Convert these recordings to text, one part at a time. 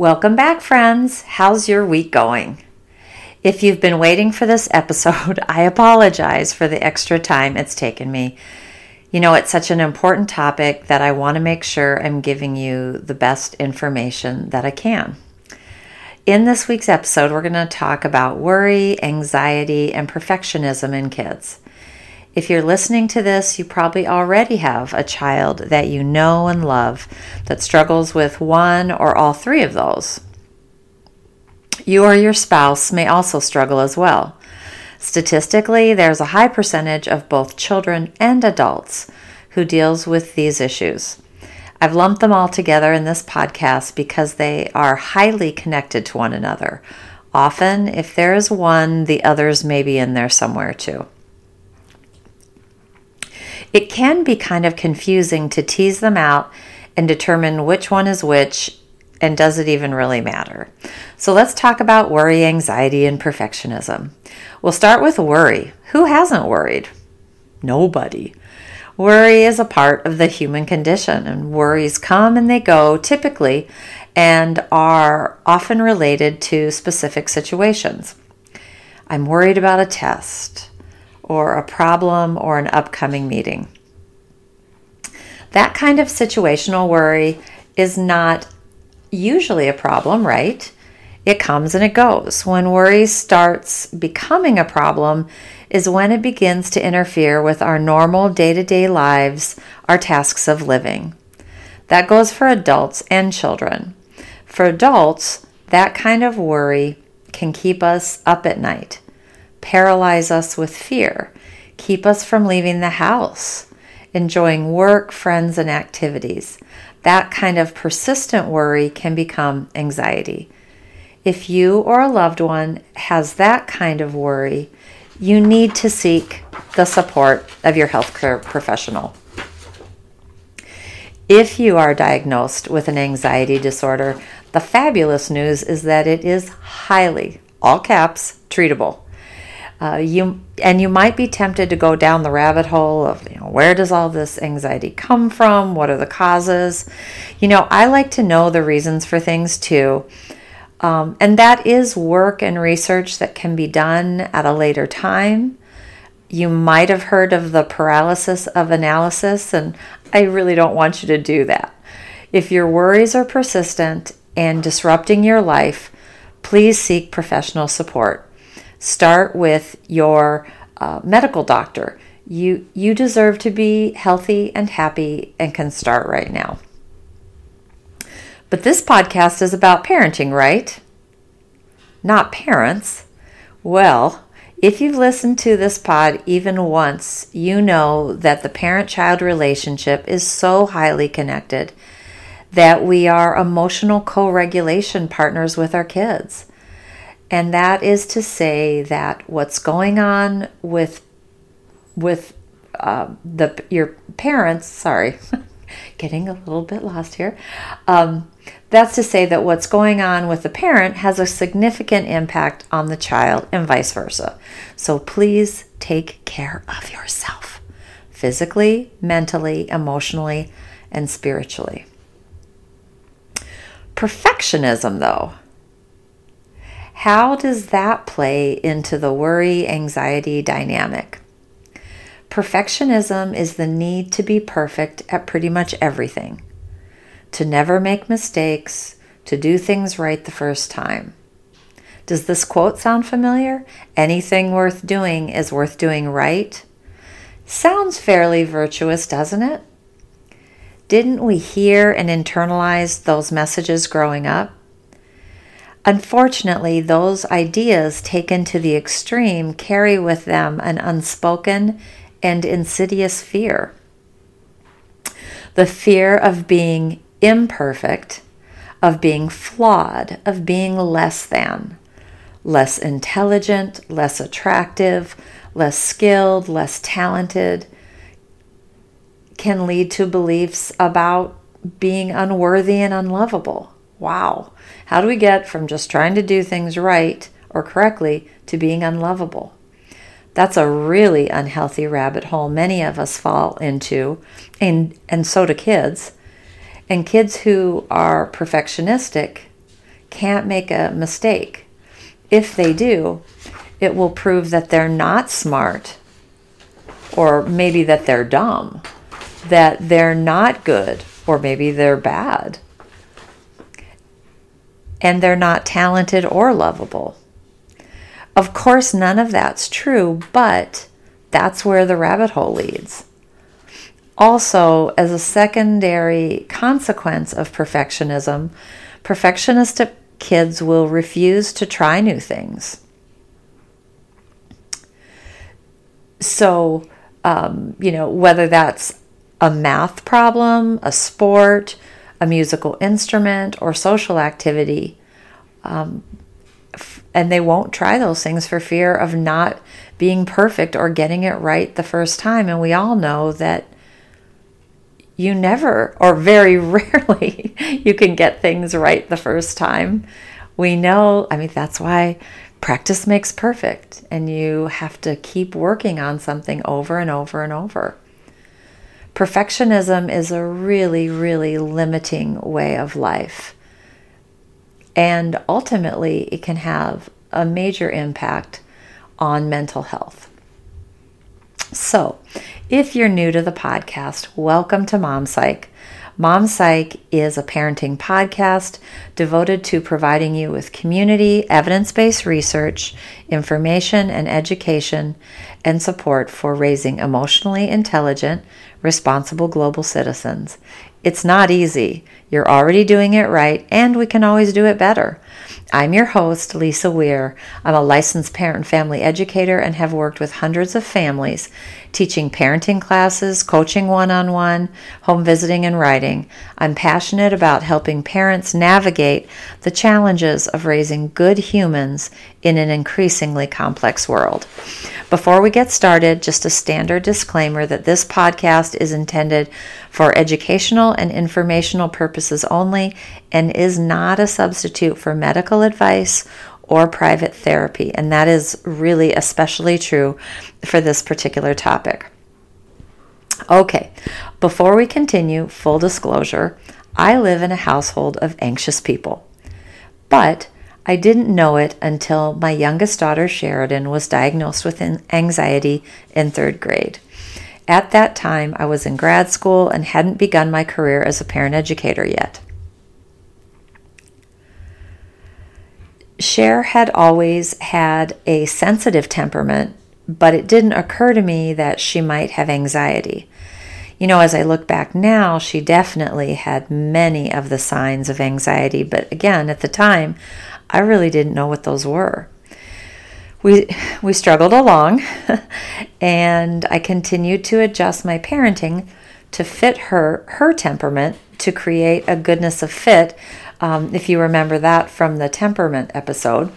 Welcome back, friends. How's your week going? If you've been waiting for this episode, I apologize for the extra time it's taken me. You know, it's such an important topic that I want to make sure I'm giving you the best information that I can. In this week's episode, we're going to talk about worry, anxiety, and perfectionism in kids. If you're listening to this, you probably already have a child that you know and love that struggles with one or all three of those. You or your spouse may also struggle as well. Statistically, there's a high percentage of both children and adults who deals with these issues. I've lumped them all together in this podcast because they are highly connected to one another. Often, if there is one, the others may be in there somewhere too. It can be kind of confusing to tease them out and determine which one is which, and does it even really matter? So let's talk about worry, anxiety, and perfectionism. We'll start with worry. Who hasn't worried? Nobody. Worry is a part of the human condition, and worries come and they go typically and are often related to specific situations. I'm worried about a test, or a problem, or an upcoming meeting. That kind of situational worry is not usually a problem, right? It comes and it goes. When worry starts becoming a problem is when it begins to interfere with our normal day-to-day lives, our tasks of living. That goes for adults and children. For adults, that kind of worry can keep us up at night, paralyze us with fear, keep us from leaving the house, enjoying work, friends, and activities. That kind of persistent worry can become anxiety. If you or a loved one has that kind of worry, you need to seek the support of your healthcare professional. If you are diagnosed with an anxiety disorder, the fabulous news is that it is highly, all caps, treatable. You might be tempted to go down the rabbit hole of, where does all this anxiety come from? What are the causes? I like to know the reasons for things too. And that is work and research that can be done at a later time. You might have heard of the paralysis of analysis, and I really don't want you to do that. If your worries are persistent and disrupting your life, please seek professional support. Start with your medical doctor. You deserve to be healthy and happy and can start right now. But this podcast is about parenting, right? Not parents. Well, if you've listened to this pod even once, you know that the parent-child relationship is so highly connected that we are emotional co-regulation partners with our kids. And that is to say that what's going on with your parents, getting a little bit lost here. That's to say that what's going on with the parent has a significant impact on the child and vice versa. So please take care of yourself, physically, mentally, emotionally, and spiritually. Perfectionism, though. How does that play into the worry-anxiety dynamic? Perfectionism is the need to be perfect at pretty much everything, to never make mistakes, to do things right the first time. Does this quote sound familiar? Anything worth doing is worth doing right. Sounds fairly virtuous, doesn't it? Didn't we hear and internalize those messages growing up? Unfortunately, those ideas taken to the extreme carry with them an unspoken and insidious fear. The fear of being imperfect, of being flawed, of being less than, less intelligent, less attractive, less skilled, less talented, can lead to beliefs about being unworthy and unlovable. Wow. How do we get from just trying to do things right or correctly to being unlovable? That's a really unhealthy rabbit hole many of us fall into, and so do kids. And kids who are perfectionistic can't make a mistake. If they do, it will prove that they're not smart, or maybe that they're dumb, that they're not good, or maybe they're bad, and they're not talented or lovable. Of course, none of that's true, but that's where the rabbit hole leads. Also, as a secondary consequence of perfectionism, perfectionistic kids will refuse to try new things. So, whether that's a math problem, a sport, a musical instrument, or social activity, and they won't try those things for fear of not being perfect or getting it right the first time. And we all know that you never, or very rarely, you can get things right the first time. We know, that's why practice makes perfect, and you have to keep working on something over and over and over. Perfectionism is a really, really limiting way of life. And ultimately, it can have a major impact on mental health. So, if you're new to the podcast, welcome to Mom Psych. Mom Psych is a parenting podcast devoted to providing you with community, evidence-based research, information and education, and support for raising emotionally intelligent, responsible global citizens. It's not easy. You're already doing it right, and we can always do it better. I'm your host, Lisa Weir. I'm a licensed parent and family educator and have worked with hundreds of families, teaching parenting classes, coaching one-on-one, home visiting, and writing. I'm passionate about helping parents navigate the challenges of raising good humans in an increasingly complex world. Before we get started, just a standard disclaimer that this podcast is intended for educational and informational purposes only and is not a substitute for medical advice or private therapy, and that is really especially true for this particular topic. Okay, before we continue, full disclosure, I live in a household of anxious people, but I didn't know it until my youngest daughter, Sheridan, was diagnosed with anxiety in 3rd grade. At that time, I was in grad school and hadn't begun my career as a parent educator yet. Cher had always had a sensitive temperament, but it didn't occur to me that she might have anxiety. As I look back now, she definitely had many of the signs of anxiety, but again, at the time, I really didn't know what those were. We struggled along, and I continued to adjust my parenting to fit her temperament to create a goodness of fit, if you remember that from the temperament episode.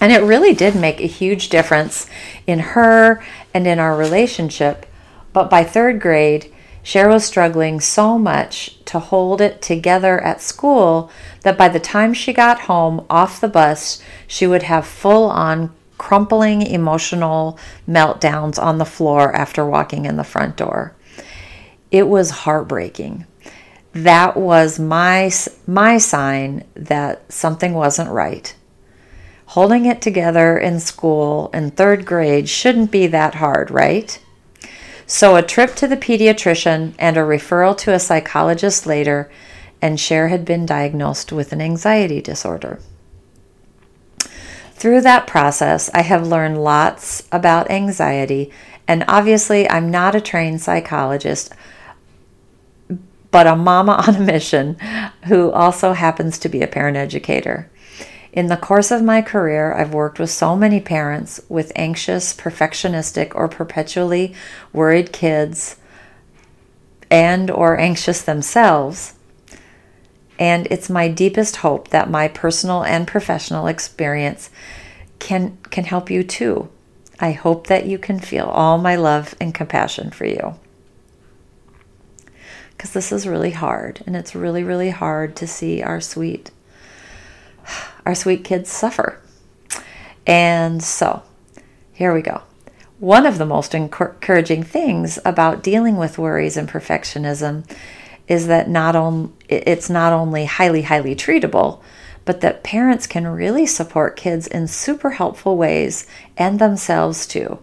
And it really did make a huge difference in her and in our relationship. But by 3rd grade, Cher was struggling so much to hold it together at school that by the time she got home off the bus, she would have full-on crumpling emotional meltdowns on the floor after walking in the front door. It was heartbreaking. That was my sign that something wasn't right. Holding it together in school in 3rd grade shouldn't be that hard, right? So a trip to the pediatrician and a referral to a psychologist later, and Cher had been diagnosed with an anxiety disorder. Through that process, I have learned lots about anxiety, and obviously I'm not a trained psychologist, but a mama on a mission who also happens to be a parent educator. In the course of my career, I've worked with so many parents with anxious, perfectionistic, or perpetually worried kids and or anxious themselves, and it's my deepest hope that my personal and professional experience can help you too. I hope that you can feel all my love and compassion for you, because this is really hard, and it's really, really hard to see our sweet kids suffer. And so, here we go. One of the most encouraging things about dealing with worries and perfectionism is that it's not only highly, highly treatable, but that parents can really support kids in super helpful ways and themselves too.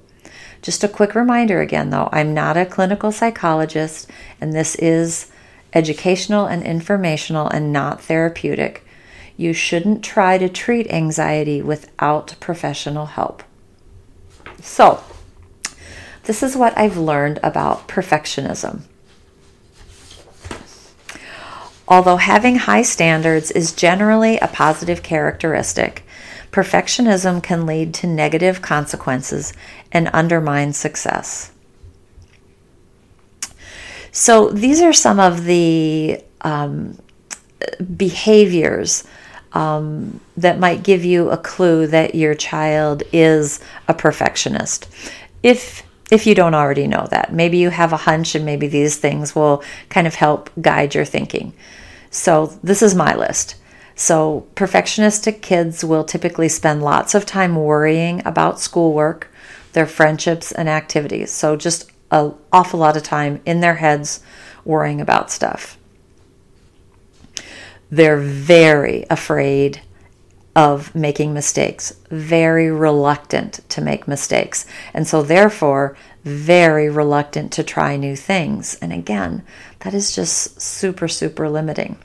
Just a quick reminder again, though, I'm not a clinical psychologist, and this is educational and informational and not therapeutic. You shouldn't try to treat anxiety without professional help. So, this is what I've learned about perfectionism. Although having high standards is generally a positive characteristic, perfectionism can lead to negative consequences and undermine success. So these are some of the behaviors that might give you a clue that your child is a perfectionist. If you don't already know that, maybe you have a hunch and maybe these things will kind of help guide your thinking. So this is my list. So perfectionistic kids will typically spend lots of time worrying about schoolwork, their friendships, and activities. So just an awful lot of time in their heads worrying about stuff. They're very afraid of making mistakes, very reluctant to make mistakes, and so therefore very reluctant to try new things. And again, that is just super, super limiting.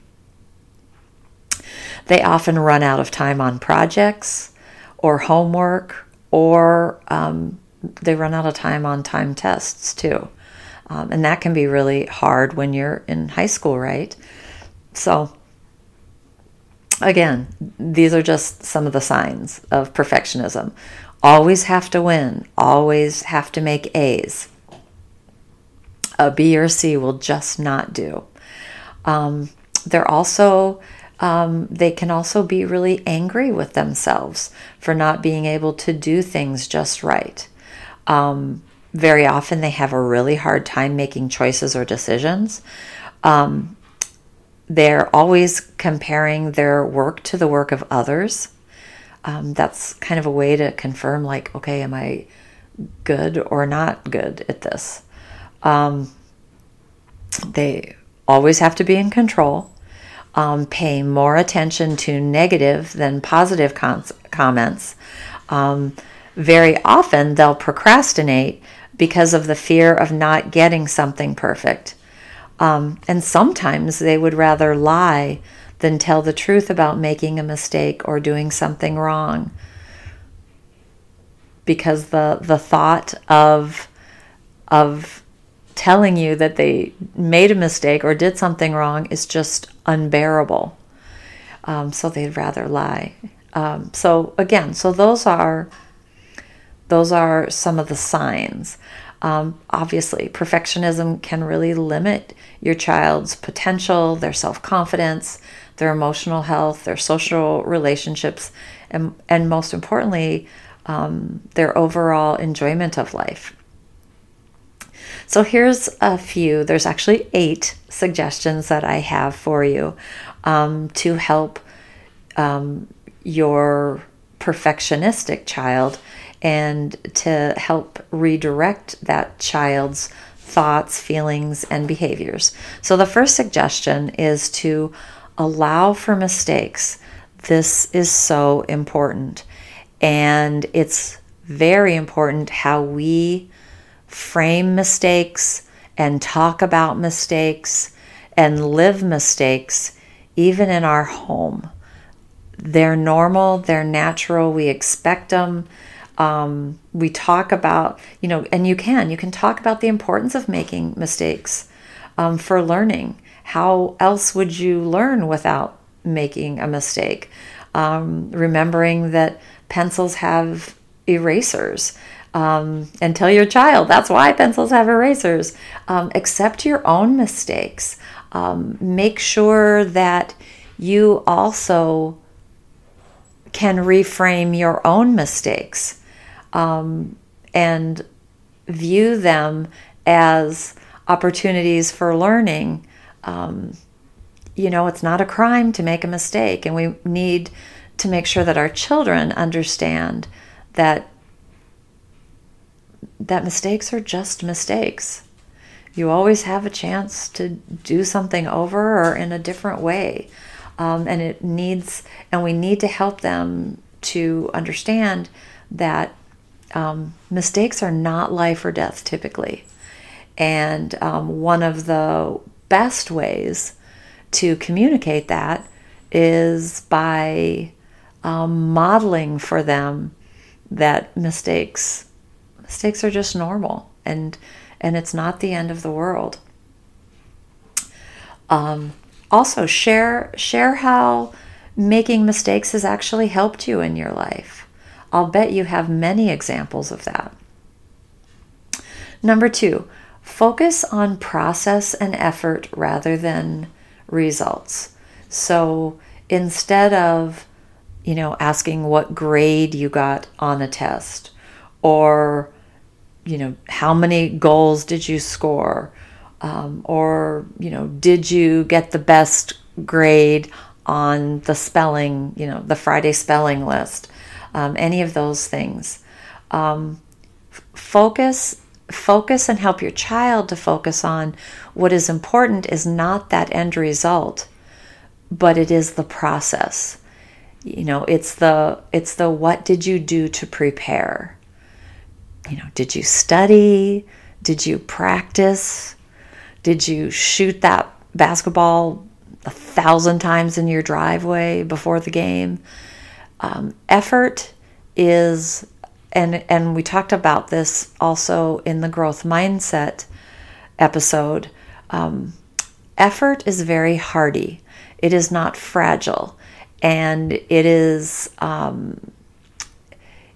They often run out of time on projects or homework, or they run out of time on time tests too. And that can be really hard when you're in high school, right? So again, these are just some of the signs of perfectionism. Always have to win. Always have to make A's. A B or C will just not do. They can also be really angry with themselves for not being able to do things just right. Very often they have a really hard time making choices or decisions. They're always comparing their work to the work of others. That's kind of a way to confirm, like, okay, am I good or not good at this? They always have to be in control. Pay more attention to negative than positive comments. Very often they'll procrastinate because of the fear of not getting something perfect. And sometimes they would rather lie than tell the truth about making a mistake or doing something wrong, because the thought of telling you that they made a mistake or did something wrong is just unbearable. So they'd rather lie. So those are some of the signs. Obviously, perfectionism can really limit your child's potential, their self-confidence, their emotional health, their social relationships, and most importantly, their overall enjoyment of life. So here's a few. There's actually 8 suggestions that I have for you to help your perfectionistic child and to help redirect that child's thoughts, feelings, and behaviors. So the first suggestion is to allow for mistakes. This is so important. And it's very important how we frame mistakes and talk about mistakes and live mistakes, even in our home. They're normal, they're natural, we expect them. We talk about, and you can talk about the importance of making mistakes for learning. How else would you learn without making a mistake? Remembering that pencils have erasers, and tell your child that's why pencils have erasers. Accept your own mistakes. Make sure that you also can reframe your own mistakes. And view them as opportunities for learning. It's not a crime to make a mistake, and we need to make sure that our children understand that mistakes are just mistakes. You always have a chance to do something over or in a different way. And we need to help them to understand that mistakes are not life or death typically. And one of the best ways to communicate that is by modeling for them that mistakes are just normal, and it's not the end of the world. Also, share how making mistakes has actually helped you in your life. I'll bet you have many examples of that. Number 2, focus on process and effort rather than results. So instead of, asking what grade you got on a test, or, how many goals did you score? Or, did you get the best grade on the spelling, the Friday spelling list, any of those things. Focus and help your child to focus on what is important is not that end result, but it is the process. It's the what did you do to prepare? Did you study? Did you practice? Did you shoot that basketball 1,000 times in your driveway before the game? Effort is, and we talked about this also in the growth mindset episode, effort is very hardy. It is not fragile. And it is,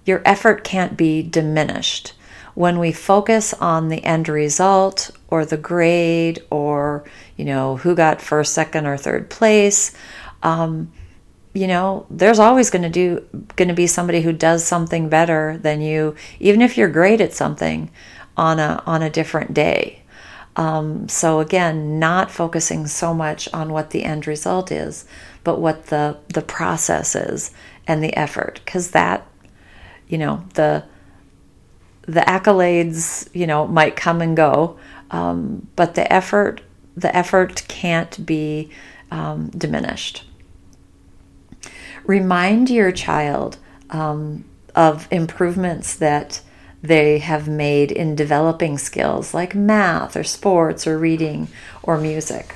your effort can't be diminished. When we focus on the end result or the grade or, who got first, second, or third place, there's always going to be somebody who does something better than you, even if you're great at something on a different day. So again, not focusing so much on what the end result is, but what the process is and the effort, because that, the accolades, might come and go, but the effort can't be diminished. Remind your child of improvements that they have made in developing skills like math or sports or reading or music.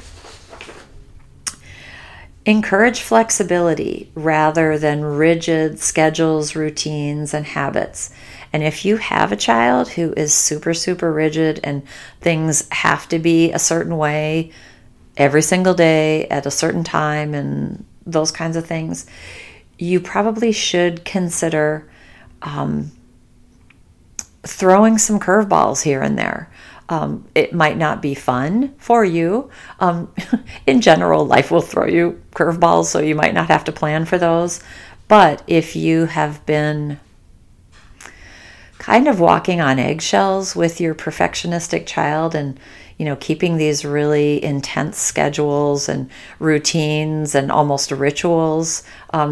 Encourage flexibility rather than rigid schedules, routines, and habits. And if you have a child who is super, super rigid and things have to be a certain way every single day at a certain time and those kinds of things, you probably should consider throwing some curveballs here and there. It might not be fun for you. In general, life will throw you curveballs, so you might not have to plan for those. But if you have been kind of walking on eggshells with your perfectionistic child and, keeping these really intense schedules and routines and almost rituals, so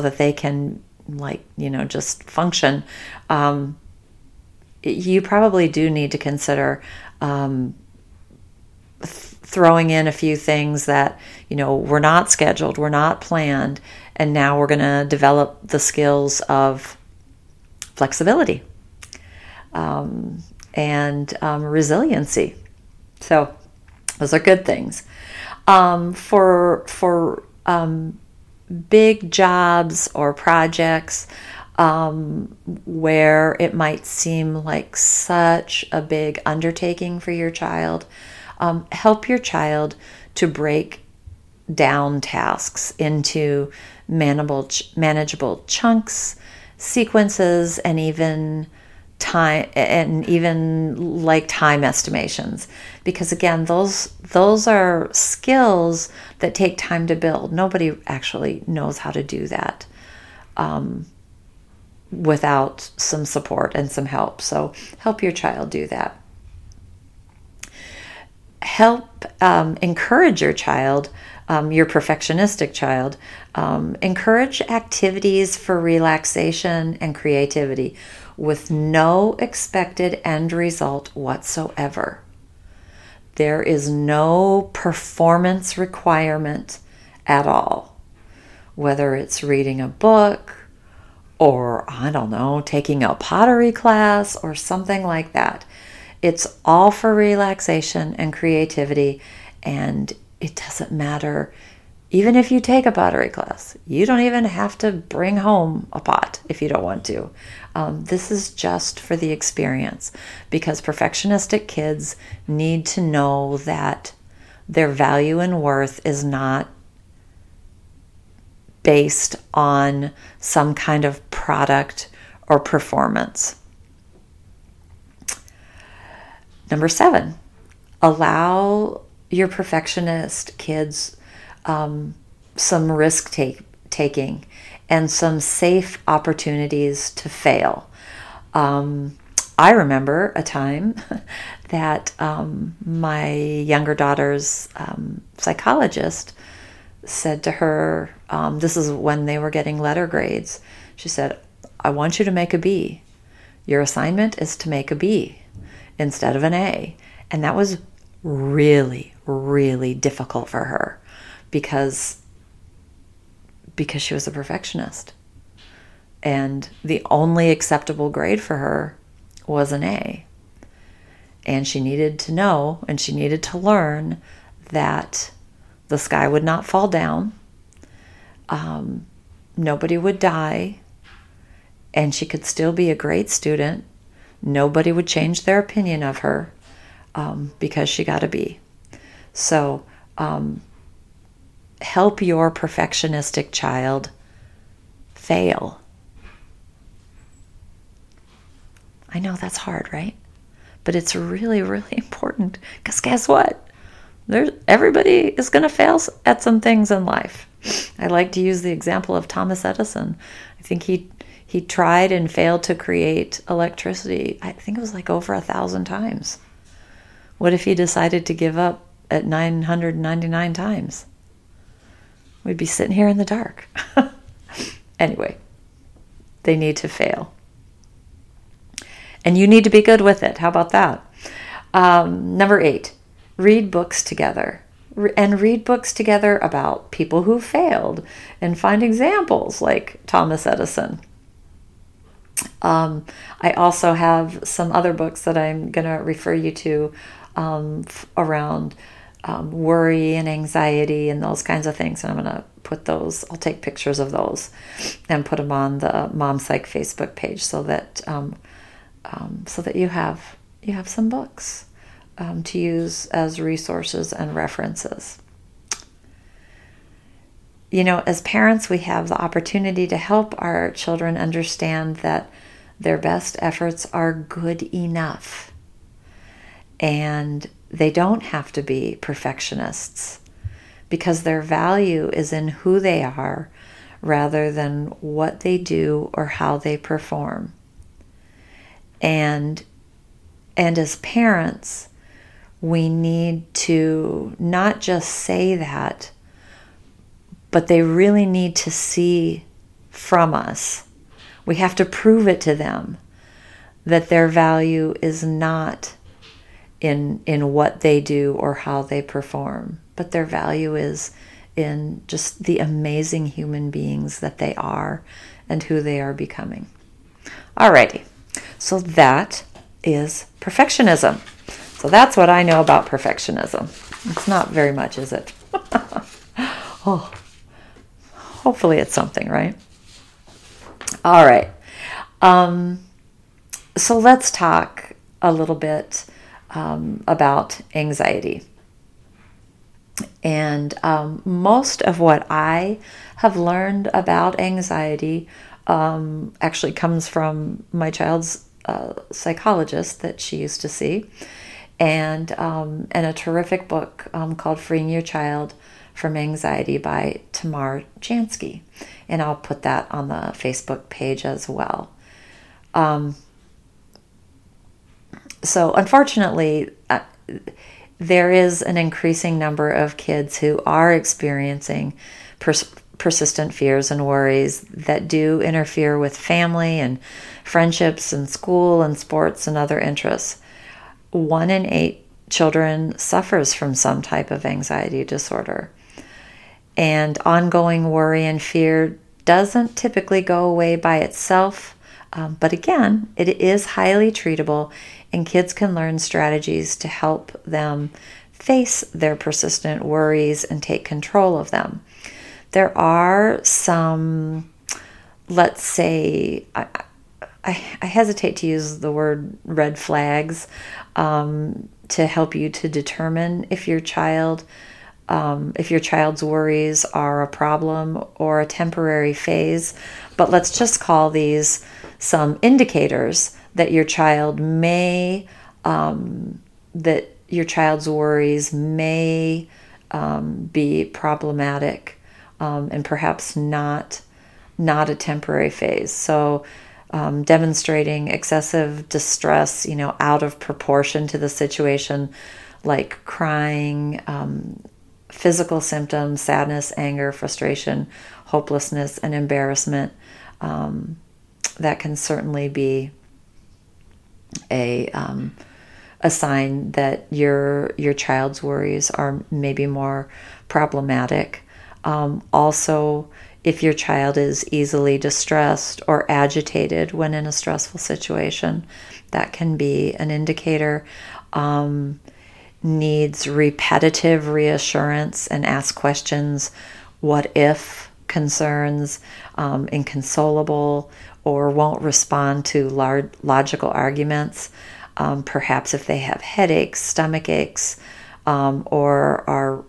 that they can just function, you probably do need to consider throwing in a few things that, were not scheduled, were not planned, and now we're going to develop the skills of flexibility and resiliency. So those are good things. For big jobs or projects, where it might seem like such a big undertaking for your child, help your child to break down tasks into manageable chunks, sequences, and even time, and even like time estimations, because again, those are skills that take time to build. Nobody actually knows how to do that without some support and some help. So help your child do that. Help encourage your child, your perfectionistic child, encourage activities for relaxation and creativity with no expected end result whatsoever. There is no performance requirement at all, whether it's reading a book or, I don't know, taking a pottery class or something like that. It's all for relaxation and creativity, and it doesn't matter. Even if you take a pottery class, you don't even have to bring home a pot if you don't want to. This is just for the experience, because perfectionistic kids need to know that their value and worth is not based on some kind of product or performance. Number 7, allow your perfectionist kids some risk taking and some safe opportunities to fail. I remember a time that my younger daughter's psychologist said to her, this is when they were getting letter grades. She said, I want you to make a B. Your assignment is to make a B instead of an A. And that was really, really difficult for her, because she was a perfectionist. And the only acceptable grade for her was an A. And she needed to know, and she needed to learn that the sky would not fall down, nobody would die, and she could still be a great student. Nobody would change their opinion of her because she got a B. So, help your perfectionistic child fail. I know that's hard, right? But it's really, really important, because guess what? Everybody is going to fail at some things in life. I like to use the example of Thomas Edison. I think he tried and failed to create electricity. I think it was like over 1,000 times. What if he decided to give up at 999 times? We'd be sitting here in the dark. Anyway, they need to fail. And you need to be good with it. How about that? Number 8, read books together. And read books together about people who failed and find examples like Thomas Edison. I also have some other books that I'm going to refer you to around worry and anxiety and those kinds of things. And I'm going to put those, I'll take pictures of those and put them on the Mom Psych Facebook page so that you have some books to use as resources and references. You know, as parents, we have the opportunity to help our children understand that their best efforts are good enough. And they don't have to be perfectionists, because their value is in who they are rather than what they do or how they perform. And as parents, we need to not just say that, but they really need to see from us. We have to prove it to them that their value is not in what they do or how they perform, but their value is in just the amazing human beings that they are and who they are becoming. Alrighty, so that is perfectionism. So that's what I know about perfectionism. It's not very much, is it? Oh, hopefully it's something, right? Alright, so let's talk a little bit about anxiety. And most of what I have learned about anxiety actually comes from my child's psychologist that she used to see, and a terrific book called Freeing Your Child from Anxiety by Tamar Chansky. And I'll put that on the Facebook page as well. So unfortunately, there is an increasing number of kids who are experiencing persistent fears and worries that do interfere with family and friendships and school and sports and other interests. 1 in 8 children suffers from some type of anxiety disorder. And ongoing worry and fear doesn't typically go away by itself. But again, it is highly treatable, and kids can learn strategies to help them face their persistent worries and take control of them. There are some, let's say, I hesitate to use the word red flags to help you to determine if your child, if your child's worries are a problem or a temporary phase, but let's just call these some indicators that your child may, that your child's worries may be problematic and perhaps not a temporary phase. So demonstrating excessive distress, out of proportion to the situation, like crying, physical symptoms, sadness, anger, frustration, hopelessness, and embarrassment. That can certainly be a sign that your child's worries are maybe more problematic. Also, if your child is easily distressed or agitated when in a stressful situation, that can be an indicator. Needs repetitive reassurance and ask questions, what if concerns, inconsolable, or won't respond to large logical arguments. Perhaps if they have headaches, stomach aches, or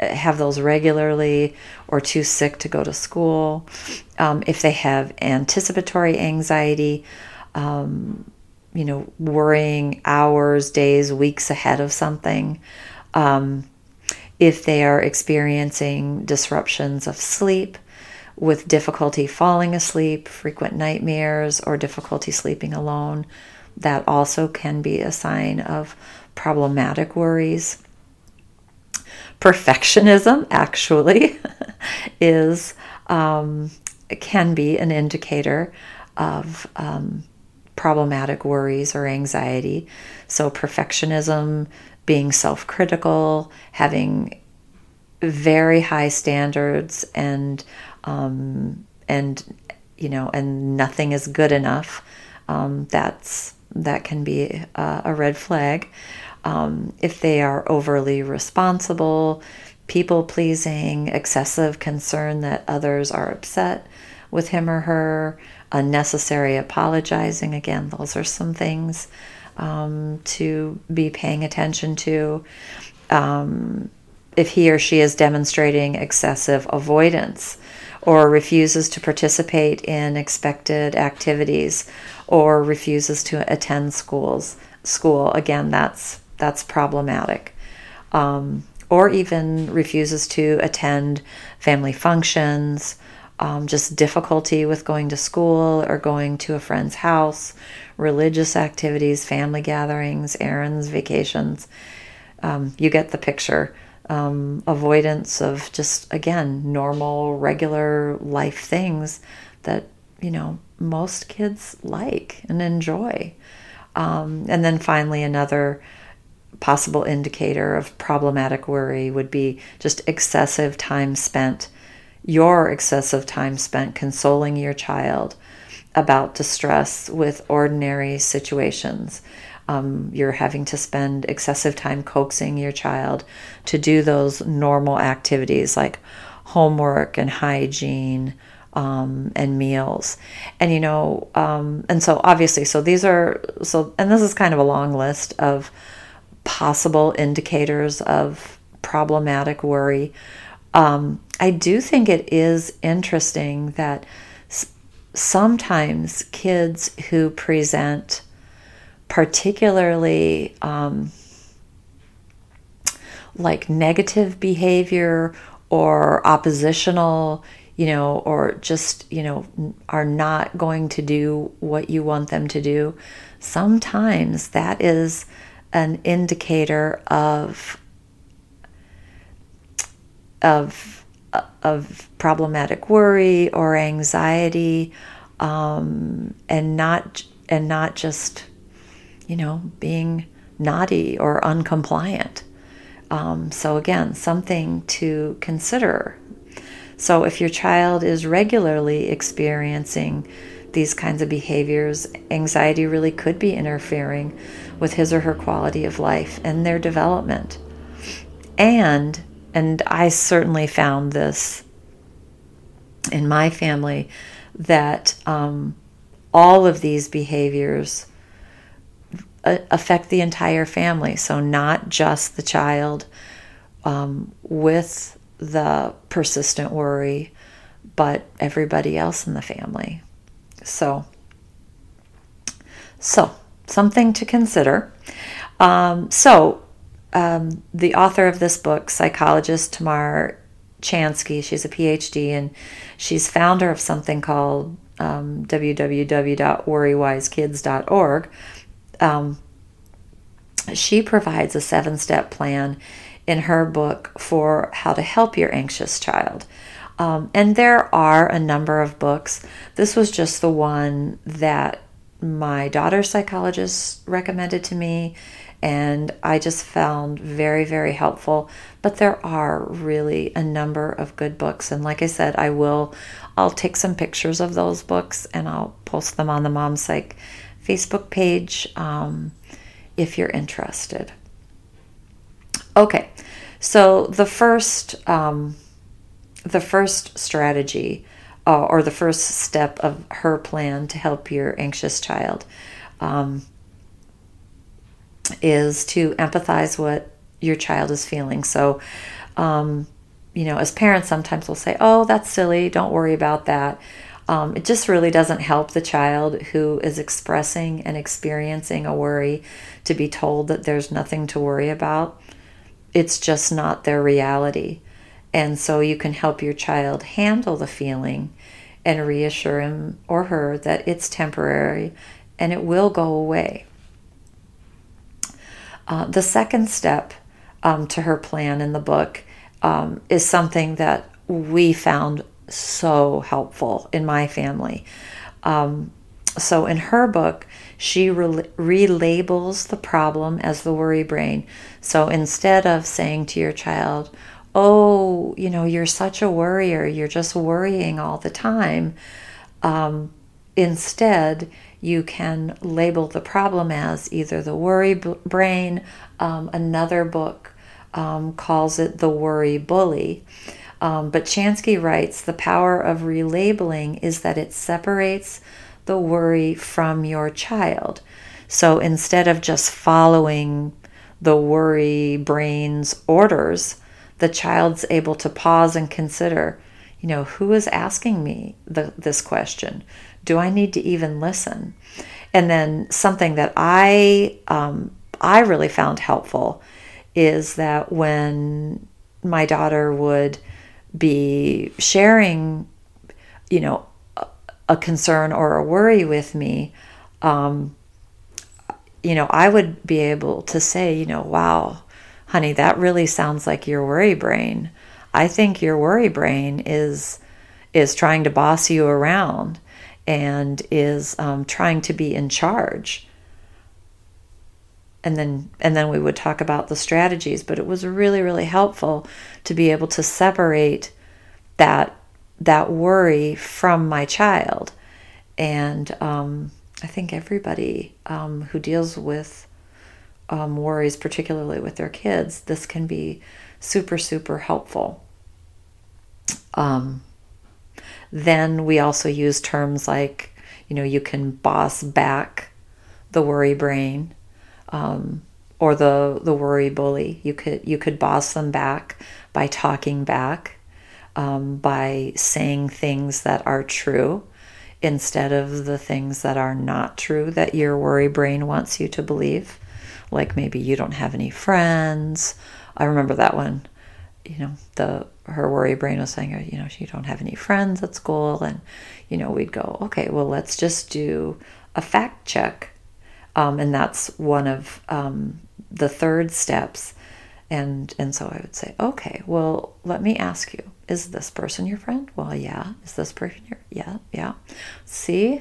have those regularly, or too sick to go to school. If they have anticipatory anxiety, worrying hours, days, weeks ahead of something. If they are experiencing disruptions of sleep with difficulty falling asleep, frequent nightmares, or difficulty sleeping alone, that also can be a sign of problematic worries. Perfectionism actually is, can be an indicator of problematic worries or anxiety. So perfectionism, being self-critical, having very high standards, and nothing is good enough. That can be a red flag. If they are overly responsible, people-pleasing, excessive concern that others are upset with him or her, unnecessary apologizing. Again, those are some things to be paying attention to. If he or she is demonstrating excessive avoidance or refuses to participate in expected activities or refuses to attend school, again, that's problematic. Or even refuses to attend family functions, just difficulty with going to school or going to a friend's house, religious activities, family gatherings, errands, vacations. You get the picture. Avoidance of just, again, normal, regular life things that, most kids like and enjoy. And then finally, another possible indicator of problematic worry would be just excessive time spent consoling your child about distress with ordinary situations. You're having to spend excessive time coaxing your child to do those normal activities like homework and hygiene and meals. And, this is kind of a long list of possible indicators of problematic worry. I do think it is interesting that sometimes kids who present particularly like negative behavior or oppositional, or just, are not going to do what you want them to do. Sometimes that is an indicator of problematic worry or anxiety, and not just being naughty or uncompliant. So again, something to consider. So if your child is regularly experiencing these kinds of behaviors, anxiety really could be interfering with his or her quality of life and their development. And I certainly found this in my family, that all of these behaviors affect the entire family. So not just the child with the persistent worry, but everybody else in the family. So something to consider. The author of this book, psychologist Tamar Chansky, she's a PhD, and she's founder of something called www.worrywisekids.org. She provides a 7-step plan in her book for how to help your anxious child. And there are a number of books. This was just the one that my daughter's psychologist recommended to me, and I just found very, very helpful. But there are really a number of good books. And like I said, I'll take some pictures of those books and I'll post them on the Mom Psych Facebook page if you're interested. Okay, so the first strategy or the first step of her plan to help your anxious child is to empathize what your child is feeling. So, as parents sometimes will say, oh, that's silly, don't worry about that. It just really doesn't help the child who is expressing and experiencing a worry to be told that there's nothing to worry about. It's just not their reality. And so you can help your child handle the feeling and reassure him or her that it's temporary and it will go away. The second step to her plan in the book is something that we found so helpful in my family. So in her book, she relabels the problem as the worry brain. So instead of saying to your child, oh, you're such a worrier, you're just worrying all the time, instead, you can label the problem as either the worry brain. Another book calls it the worry bully. But Chansky writes, the power of relabeling is that it separates the worry from your child. So instead of just following the worry brain's orders, the child's able to pause and consider, who is asking me this question? Do I need to even listen? And then something that I really found helpful is that when my daughter would be sharing, a concern or a worry with me, I would be able to say, wow, honey, that really sounds like your worry brain. I think your worry brain is trying to boss you around and is trying to be in charge. And then we would talk about the strategies, but it was really, really helpful to be able to separate that worry from my child. And I think everybody who deals with worries, particularly with their kids, this can be super, super helpful. Then we also use terms like, you can boss back the worry brain or the worry bully. You could boss them back by talking back, by saying things that are true instead of the things that are not true that your worry brain wants you to believe. Like maybe you don't have any friends. I remember that one. Her worry brain was saying, she don't have any friends at school. And, we'd go, okay, well, let's just do a fact check. And that's one of the third steps. And so I would say, okay, well, let me ask you, is this person your friend? Well, yeah. Is this person your? Yeah. See,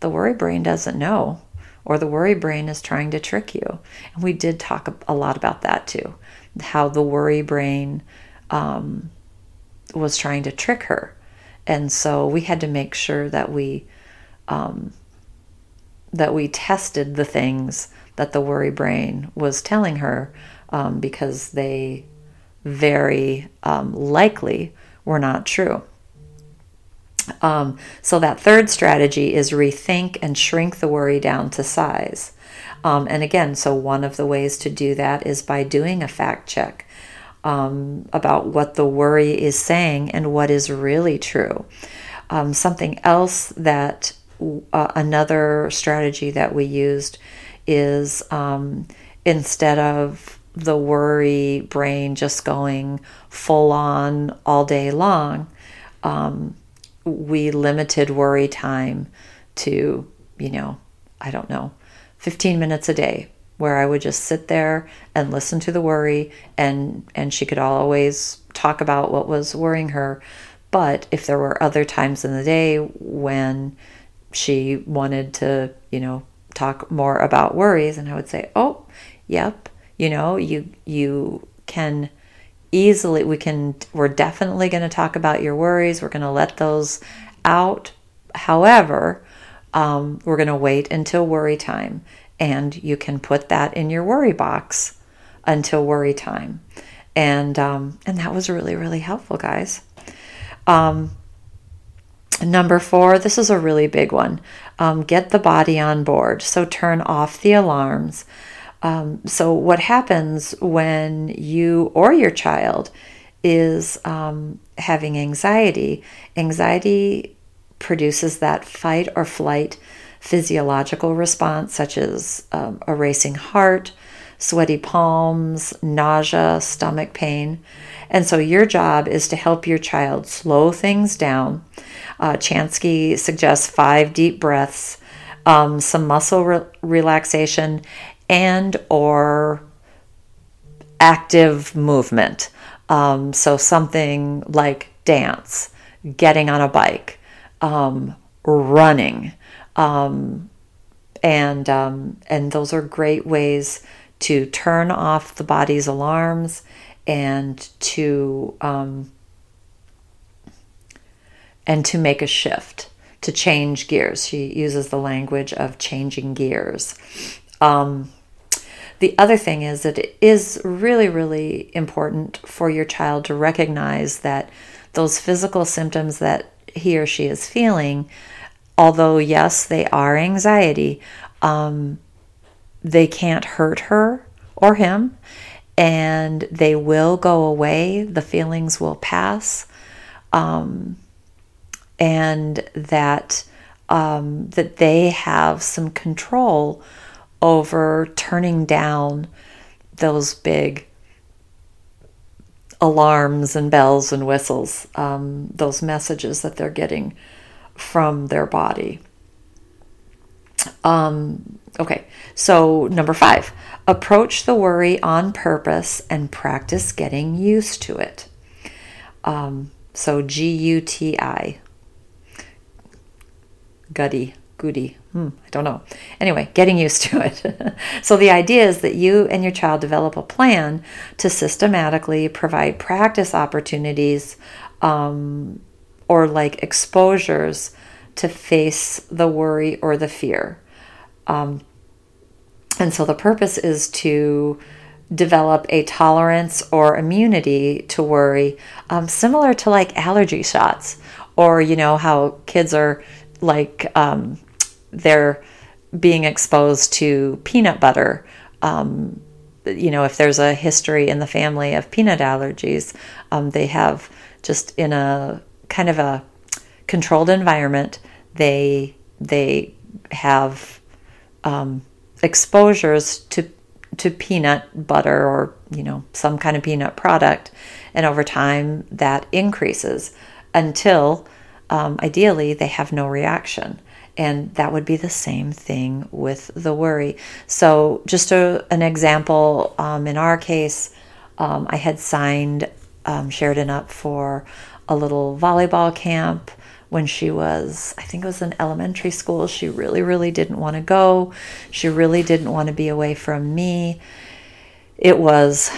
the worry brain doesn't know or the worry brain is trying to trick you. And we did talk a lot about that too, how the worry brain was trying to trick her. And so we had to make sure that we tested the things that the worry brain was telling her, because they very likely were not true. So that third strategy is rethink and shrink the worry down to size. And again, so one of the ways to do that is by doing a fact check about what the worry is saying and what is really true. Something else that another strategy that we used is instead of the worry brain just going full on all day long, we limited worry time to, 15 minutes a day, where I would just sit there and listen to the worry, and she could always talk about what was worrying her. But if there were other times in the day when she wanted to, talk more about worries, and I would say, oh, yep, you can easily, we're definitely going to talk about your worries. We're going to let those out. However, we're going to wait until worry time, and you can put that in your worry box until worry time. And that was really, really helpful, guys. Number 4, this is a really big one. Get the body on board. So turn off the alarms. So what happens when you or your child is having anxiety? Anxiety produces that fight or flight physiological response, such as a racing heart, sweaty palms, nausea, stomach pain. And so your job is to help your child slow things down. Chansky suggests 5 deep breaths, some muscle relaxation, and or active movement. So something like dance, getting on a bike, running. And those are great ways to turn off the body's alarms and to make a shift, to change gears. She uses the language of changing gears. The other thing is that it is really, really important for your child to recognize that those physical symptoms that he or she is feeling, although yes, they are anxiety, they can't hurt her or him, and they will go away. The feelings will pass, and that they have some control over turning down those big alarms and bells and whistles, those messages that they're getting from their body. Okay, so number 5, approach the worry on purpose and practice getting used to it. So G-U-T-I. Goody. I don't know. Anyway, getting used to it. So the idea is that you and your child develop a plan to systematically provide practice opportunities or like exposures to face the worry or the fear. And so the purpose is to develop a tolerance or immunity to worry, similar to like allergy shots, or how kids are like they're being exposed to peanut butter. If there's a history in the family of peanut allergies, they have, just in a kind of a controlled environment, they have exposures to peanut butter or some kind of peanut product, and over time that increases until ideally they have no reaction. And that would be the same thing with the worry. So just an example, in our case, I had signed Sheridan up for a little volleyball camp when she was, I think it was in elementary school. She really, really didn't want to go. She really didn't want to be away from me. It was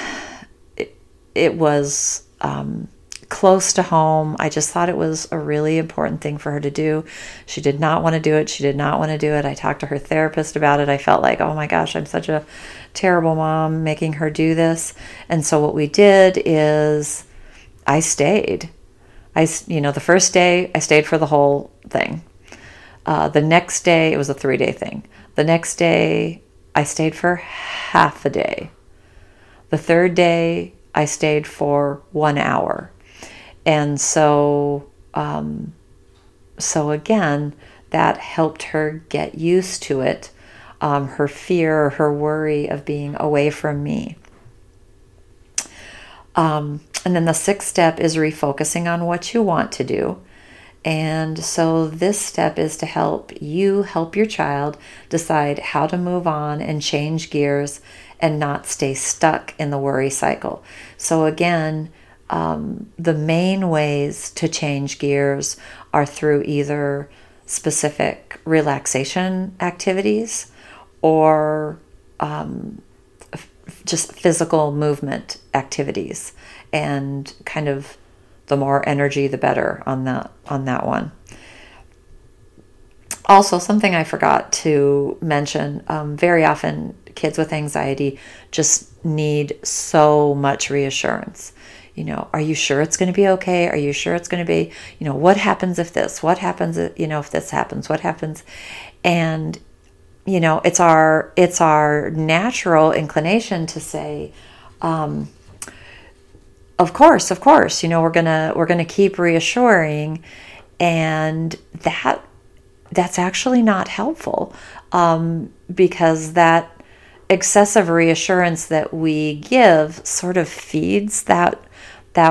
close to home. I just thought it was a really important thing for her to do. She did not want to do it. I talked to her therapist about it. I felt like, oh my gosh, I'm such a terrible mom making her do this. And so what we did is I stayed. The first day I stayed for the whole thing. The next day, it was a 3-day thing. The next day I stayed for half a day. The third day I stayed for 1 hour. And so, so again, that helped her get used to it, her fear, her worry of being away from me. And then the 6th step is refocusing on what you want to do. And so this step is to help your child decide how to move on and change gears and not stay stuck in the worry cycle. So again, the main ways to change gears are through either specific relaxation activities or just physical movement activities, and kind of the more energy, the better on that one. Also, something I forgot to mention, very often kids with anxiety just need so much reassurance. Are you sure it's going to be okay? Are you sure it's going to be, what happens if this? What happens if, if this happens? What happens? And, it's our natural inclination to say, of course, we're going to keep reassuring. And that's actually not helpful, because that excessive reassurance that we give sort of feeds that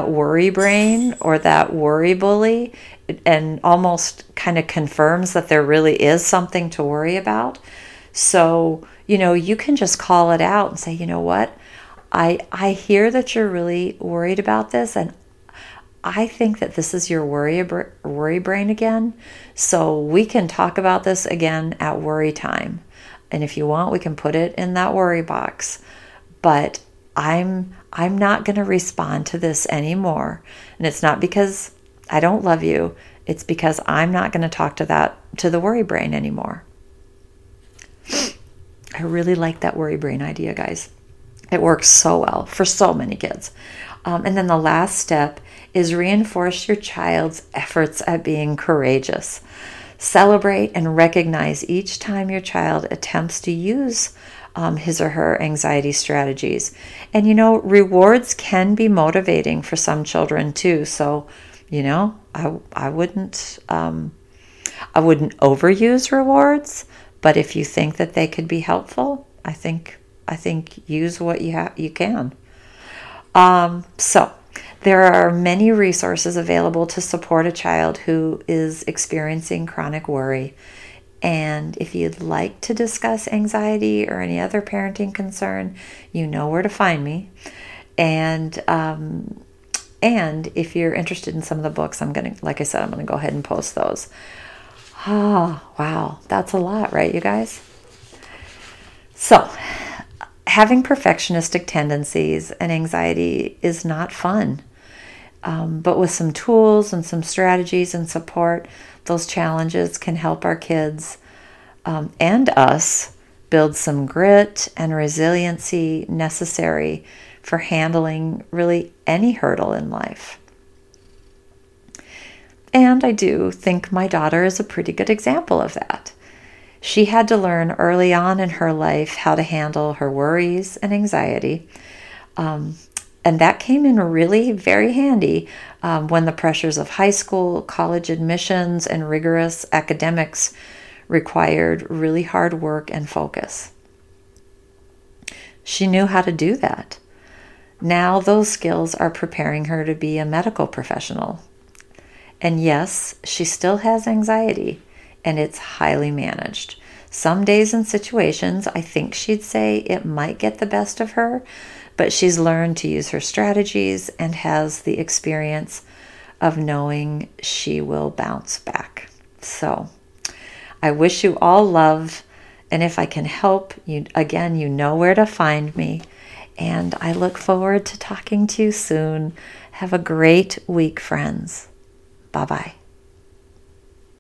worry brain or that worry bully, and almost kind of confirms that there really is something to worry about. So, you can just call it out and say, you know what, I hear that you're really worried about this, and I think that this is your worry brain again. So we can talk about this again at worry time. And if you want, we can put it in that worry box. But I'm not going to respond to this anymore. And it's not because I don't love you. It's because I'm not going to talk to the worry brain anymore. I really like that worry brain idea, guys. It works so well for so many kids. And then the last step is reinforce your child's efforts at being courageous. Celebrate and recognize each time your child attempts to use his or her anxiety strategies. And, rewards can be motivating for some children too. So, I wouldn't overuse rewards, but if you think that they could be helpful, I think use what you can. So there are many resources available to support a child who is experiencing chronic worry. And if you'd like to discuss anxiety or any other parenting concern, you know where to find me. And if you're interested in some of the books, I'm going to go ahead and post those. Oh, wow. That's a lot, right, you guys? So, having perfectionistic tendencies and anxiety is not fun. But with some tools and some strategies and support, those challenges can help our kids and us build some grit and resiliency necessary for handling really any hurdle in life. And I do think my daughter is a pretty good example of that. She had to learn early on in her life how to handle her worries and anxiety. And that came in really very handy when the pressures of high school, college admissions, and rigorous academics required really hard work and focus. She knew how to do that. Now those skills are preparing her to be a medical professional. And yes, she still has anxiety, and it's highly managed. Some days and situations, I think she'd say it might get the best of her, but she's learned to use her strategies and has the experience of knowing she will bounce back. So I wish you all love. And if I can help you, again, you know where to find me. And I look forward to talking to you soon. Have a great week, friends. Bye-bye.